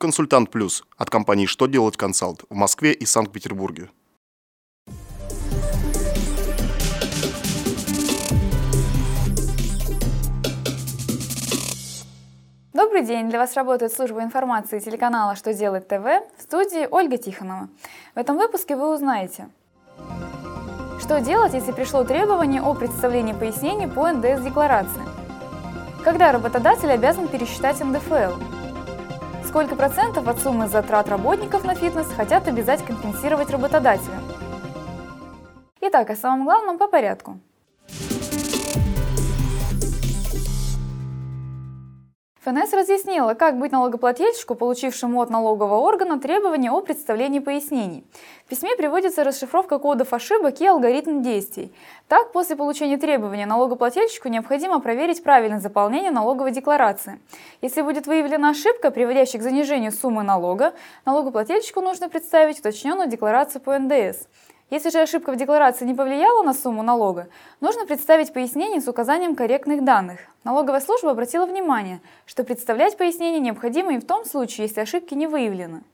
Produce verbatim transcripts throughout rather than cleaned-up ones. «Консультант Плюс» от компании «Что делать консалт» в Москве и Санкт-Петербурге. Добрый день! Для вас работает служба информации телеканала «Что делать ТВ», в студии Ольга Тихонова. В этом выпуске вы узнаете, что делать, если пришло требование о предоставлении пояснений по эн дэ эс-декларации, когда работодатель обязан пересчитать эн дэ эф эл, сколько процентов от суммы затрат работников на фитнес хотят обязать компенсировать работодателя. Итак, о самом главном по порядку. эф эн эс разъяснила, как быть налогоплательщику, получившему от налогового органа требования о представлении пояснений. В письме приводится расшифровка кодов ошибок и алгоритм действий. Так, после получения требования налогоплательщику необходимо проверить правильное заполнение налоговой декларации. Если будет выявлена ошибка, приводящая к занижению суммы налога, налогоплательщику нужно представить уточненную декларацию по эн дэ эс. Если же ошибка в декларации не повлияла на сумму налога, нужно представить пояснение с указанием корректных данных. Налоговая служба обратила внимание, что представлять пояснения необходимо и в том случае, если ошибки не выявлены.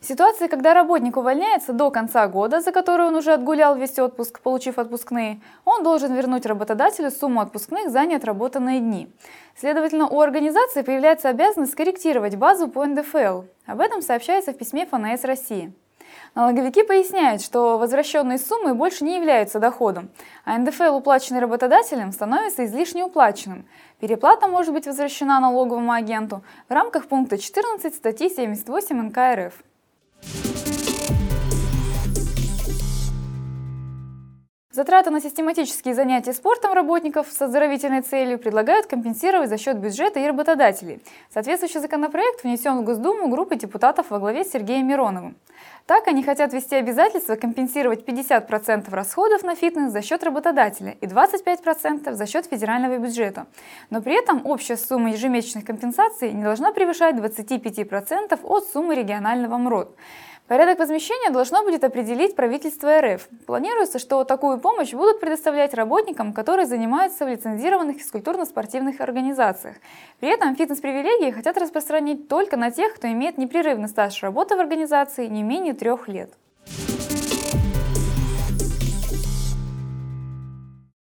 В ситуации, когда работник увольняется до конца года, за который он уже отгулял весь отпуск, получив отпускные, он должен вернуть работодателю сумму отпускных за неотработанные дни. Следовательно, у организации появляется обязанность скорректировать базу по эн дэ эф эл. Об этом сообщается в письме эф эн эс России. Налоговики поясняют, что возвращенные суммы больше не являются доходом, а эн дэ эф эл, уплаченный работодателем, становится излишне уплаченным. Переплата может быть возвращена налоговому агенту в рамках пункта четырнадцать статьи семьдесят восемь эн ка эр эф. Затраты на систематические занятия спортом работников с оздоровительной целью предлагают компенсировать за счет бюджета и работодателей. Соответствующий законопроект внесен в Госдуму группой депутатов во главе с Сергеем Мироновым. Так, они хотят ввести обязательство компенсировать пятьдесят процентов расходов на фитнес за счет работодателя и двадцать пять процентов за счет федерального бюджета. Но при этом общая сумма ежемесячных компенсаций не должна превышать двадцать пять процентов от суммы регионального МРОТ. Порядок возмещения должно будет определить правительство эр эф. Планируется, что такую помощь будут предоставлять работникам, которые занимаются в лицензированных физкультурно-спортивных организациях. При этом фитнес-привилегии хотят распространить только на тех, кто имеет непрерывный стаж работы в организации не менее трех лет.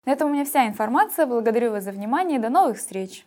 На этом у меня вся информация. Благодарю вас за внимание и до новых встреч!